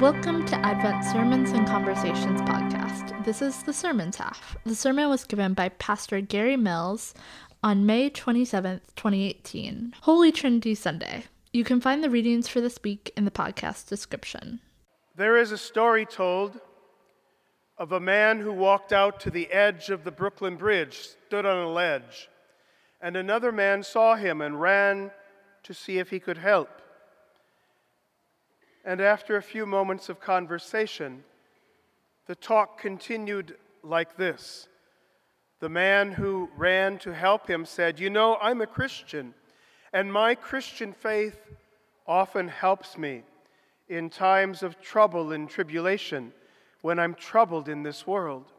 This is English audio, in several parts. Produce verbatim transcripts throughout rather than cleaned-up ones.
Welcome to Advent Sermons and Conversations podcast. This is the sermons half. The sermon was given by Pastor Gary Mills on May twenty-seventh, twenty eighteen, Holy Trinity Sunday. You can find the readings for this week in the podcast description. There is a story told of a man who walked out to the edge of the Brooklyn Bridge, stood on a ledge, and another man saw him and ran to see if he could help. And after a few moments of conversation, the talk continued like this. The man who ran to help him said, "You know, I'm a Christian, and my Christian faith often helps me in times of trouble and tribulation, when I'm troubled in this world."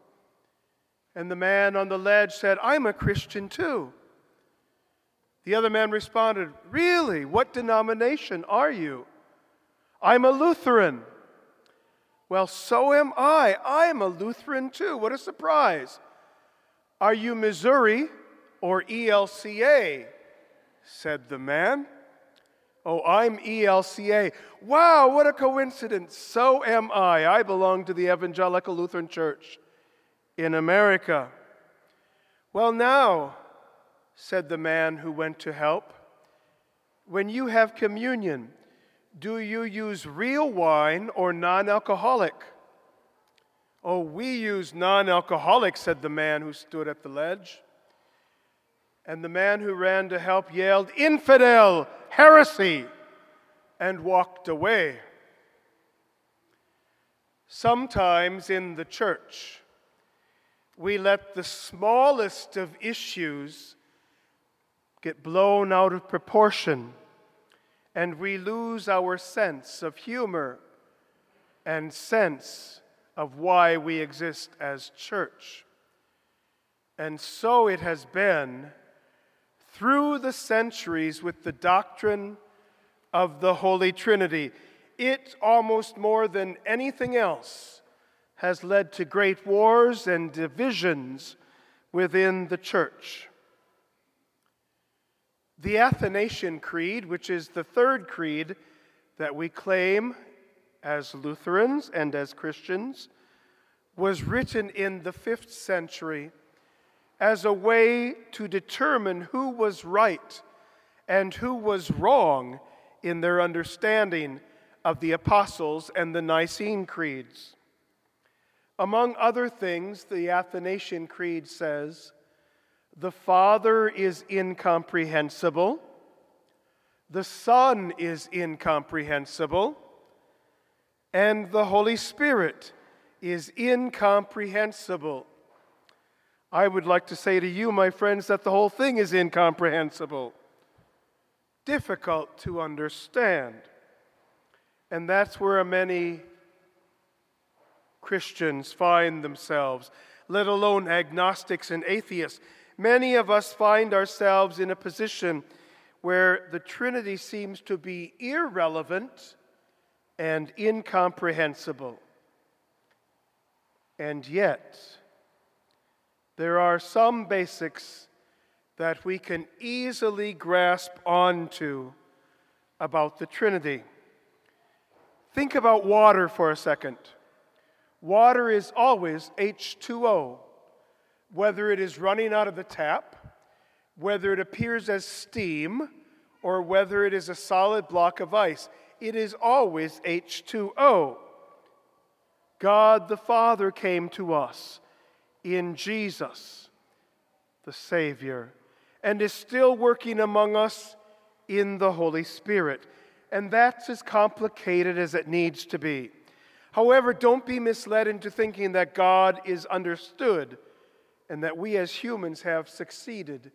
And the man on the ledge said, "I'm a Christian too." The other man responded, "Really? What denomination are you?" "I'm a Lutheran." "Well, so am I. I'm a Lutheran too. What a surprise. Are you Missouri or E L C A? Said the man. "Oh, I'm E L C A. "Wow, what a coincidence. So am I. I belong to the Evangelical Lutheran Church in America." "Well, now," said the man who went to help, "when you have communion, do you use real wine or non-alcoholic?" "Oh, we use non-alcoholic," said the man who stood at the ledge. And the man who ran to help yelled, "Infidel! Heresy!" and walked away. Sometimes in the church, we let the smallest of issues get blown out of proportion, and we lose our sense of humor and sense of why we exist as church. And so it has been through the centuries with the doctrine of the Holy Trinity. It, almost more than anything else, has led to great wars and divisions within the church. The Athanasian Creed, which is the third creed that we claim as Lutherans and as Christians, was written in the fifth century as a way to determine who was right and who was wrong in their understanding of the Apostles and the Nicene Creeds. Among other things, the Athanasian Creed says, "The Father is incomprehensible. The Son is incomprehensible. And the Holy Spirit is incomprehensible." I would like to say to you, my friends, that the whole thing is incomprehensible, difficult to understand. And that's where many Christians find themselves, let alone agnostics and atheists. Many of us find ourselves in a position where the Trinity seems to be irrelevant and incomprehensible. And yet, there are some basics that we can easily grasp onto about the Trinity. Think about water for a second. Water is always H two O. Whether it is running out of the tap, whether it appears as steam, or whether it is a solid block of ice, it is always H two O. God the Father came to us in Jesus, the Savior, and is still working among us in the Holy Spirit. And that's as complicated as it needs to be. However, don't be misled into thinking that God is understood and that we as humans have succeeded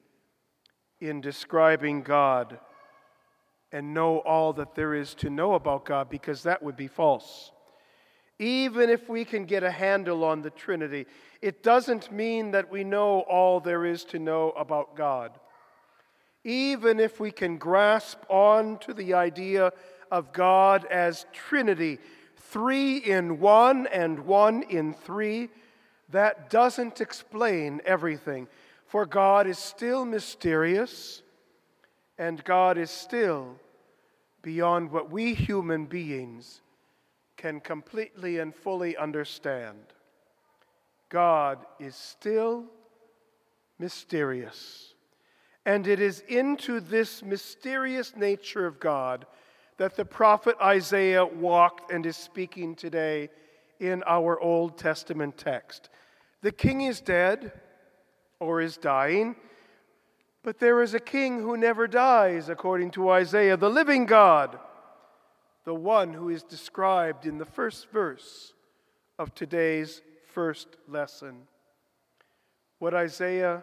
in describing God and know all that there is to know about God, because that would be false. Even if we can get a handle on the Trinity, it doesn't mean that we know all there is to know about God. Even if we can grasp on to the idea of God as Trinity, three in one and one in three, that doesn't explain everything, for God is still mysterious, and God is still beyond what we human beings can completely and fully understand. God is still mysterious. And it is into this mysterious nature of God that the prophet Isaiah walked and is speaking today in our Old Testament text. The king is dead or is dying, but there is a king who never dies, according to Isaiah, the living God, the one who is described in the first verse of today's first lesson. What Isaiah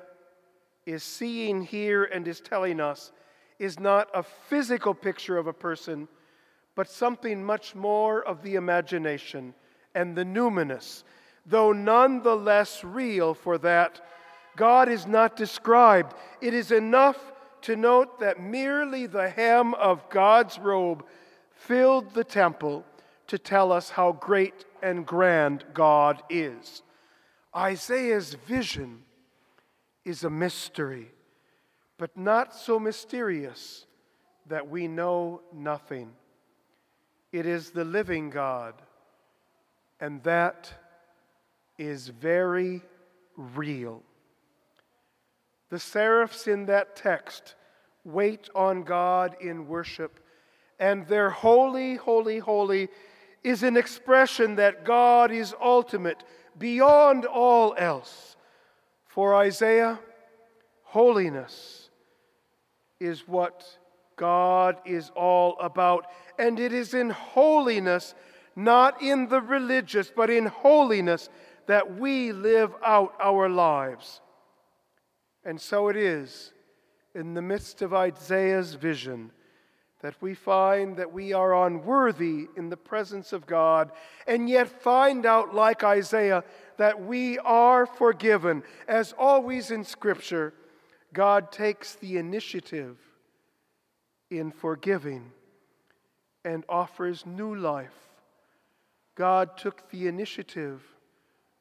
is seeing here and is telling us is not a physical picture of a person, but something much more of the imagination and the numinous, though nonetheless real for that. God is not described. It is enough to note that merely the hem of God's robe filled the temple to tell us how great and grand God is. Isaiah's vision is a mystery, but not so mysterious that we know nothing. It is the living God, and that is very real. The seraphs in that text wait on God in worship, and their holy, holy, holy is an expression that God is ultimate, beyond all else. For Isaiah, holiness is what God is all about, and it is in holiness, not in the religious, but in holiness, that we live out our lives. And so it is, in the midst of Isaiah's vision, that we find that we are unworthy in the presence of God, and yet find out, like Isaiah, that we are forgiven. As always in Scripture, God takes the initiative in forgiving and offers new life. God took the initiative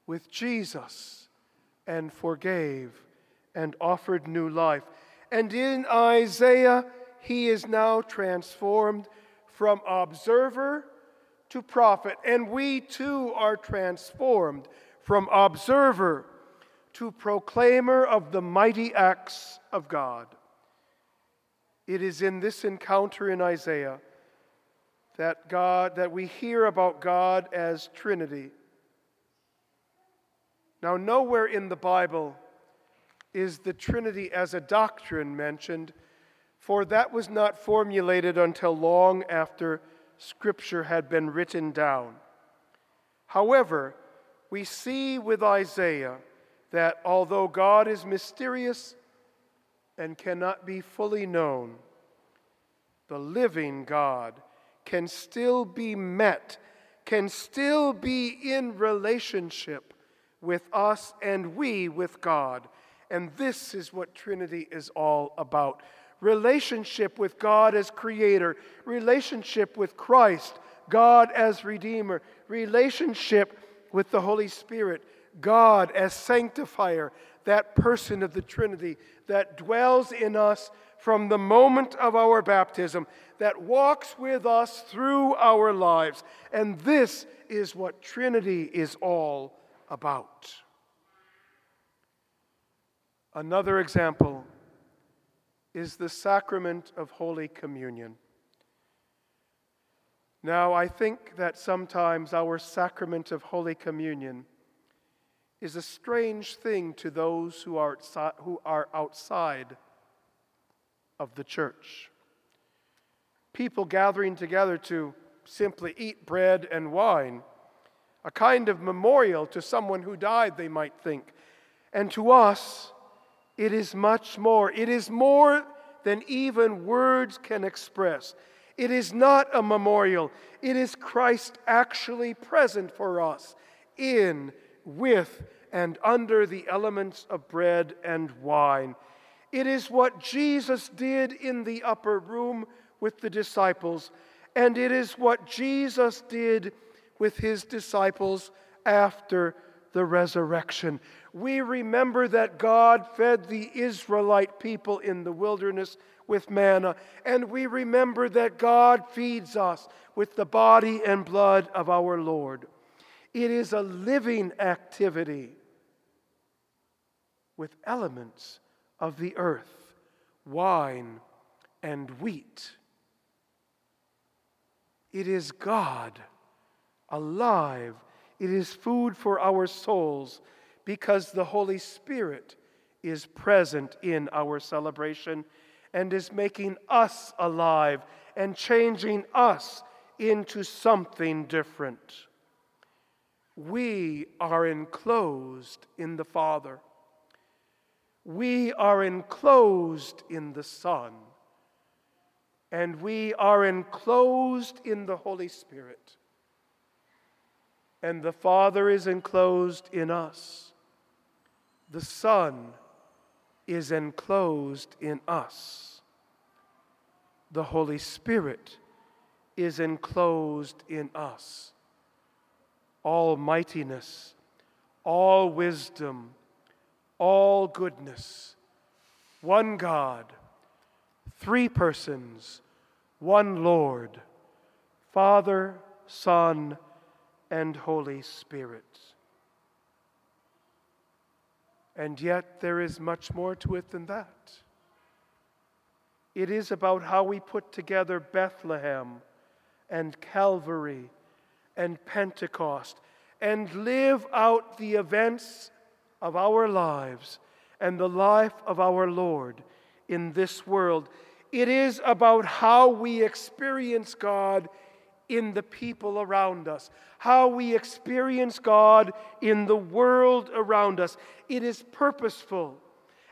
with Jesus and forgave and offered new life. And in Isaiah, he is now transformed from observer to prophet. And we too are transformed from observer to proclaimer of the mighty acts of God. It is in this encounter in Isaiah that God, that we hear about God as Trinity. Now, nowhere in the Bible is the Trinity as a doctrine mentioned, for that was not formulated until long after Scripture had been written down. However, we see with Isaiah that although God is mysterious and cannot be fully known, the living God can still be met, can still be in relationship with us, and we with God. And this is what Trinity is all about. Relationship with God as Creator, relationship with Christ, God as Redeemer, relationship with the Holy Spirit, God as Sanctifier, that person of the Trinity that dwells in us from the moment of our baptism, that walks with us through our lives. And this is what Trinity is all about. Another example is the sacrament of Holy Communion. Now, I think that sometimes our sacrament of Holy Communion is a strange thing to those who are who are outside of the church. People gathering together to simply eat bread and wine, a kind of memorial to someone who died, they might think. And to us, it is much more. It is more than even words can express. It is not a memorial. It is Christ actually present for us in, with, and under the elements of bread and wine. It is what Jesus did in the upper room with the disciples, and it is what Jesus did with his disciples after the resurrection. We remember that God fed the Israelite people in the wilderness with manna, and we remember that God feeds us with the body and blood of our Lord. It is a living activity with elements of the earth, wine and wheat. It is God alive. It is food for our souls because the Holy Spirit is present in our celebration and is making us alive and changing us into something different. We are enclosed in the Father. We are enclosed in the Son. And we are enclosed in the Holy Spirit. And the Father is enclosed in us. The Son is enclosed in us. The Holy Spirit is enclosed in us. All mightiness, all wisdom, all goodness, one God, three persons, one Lord, Father, Son, and Holy Spirit. And yet there is much more to it than that. It is about how we put together Bethlehem and Calvary and Pentecost and live out the events of our lives and the life of our Lord in this world. It is about how we experience God in the people around us, how we experience God in the world around us. It is purposeful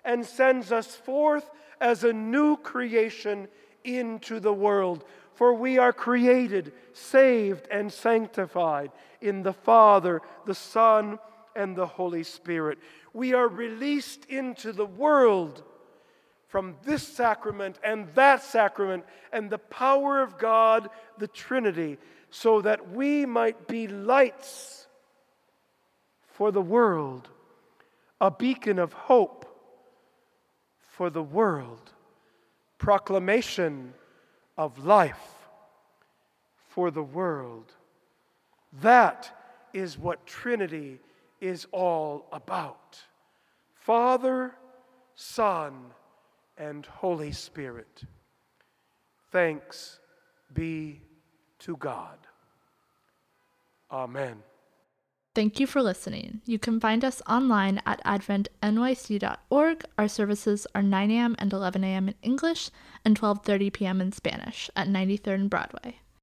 and sends us forth as a new creation into the world. For we are created, saved, and sanctified in the Father, the Son, and the Holy Spirit. We are released into the world from this sacrament and that sacrament and the power of God, the Trinity, so that we might be lights for the world, a beacon of hope for the world, proclamation of life for the world. That is what Trinity is all about. Father, Son, and Holy Spirit. Thanks be to God. Amen. Thank you for listening. You can find us online at advent n y c dot org. Our services are nine a.m. and eleven a.m. in English and twelve thirty p.m. in Spanish at ninety-third and Broadway.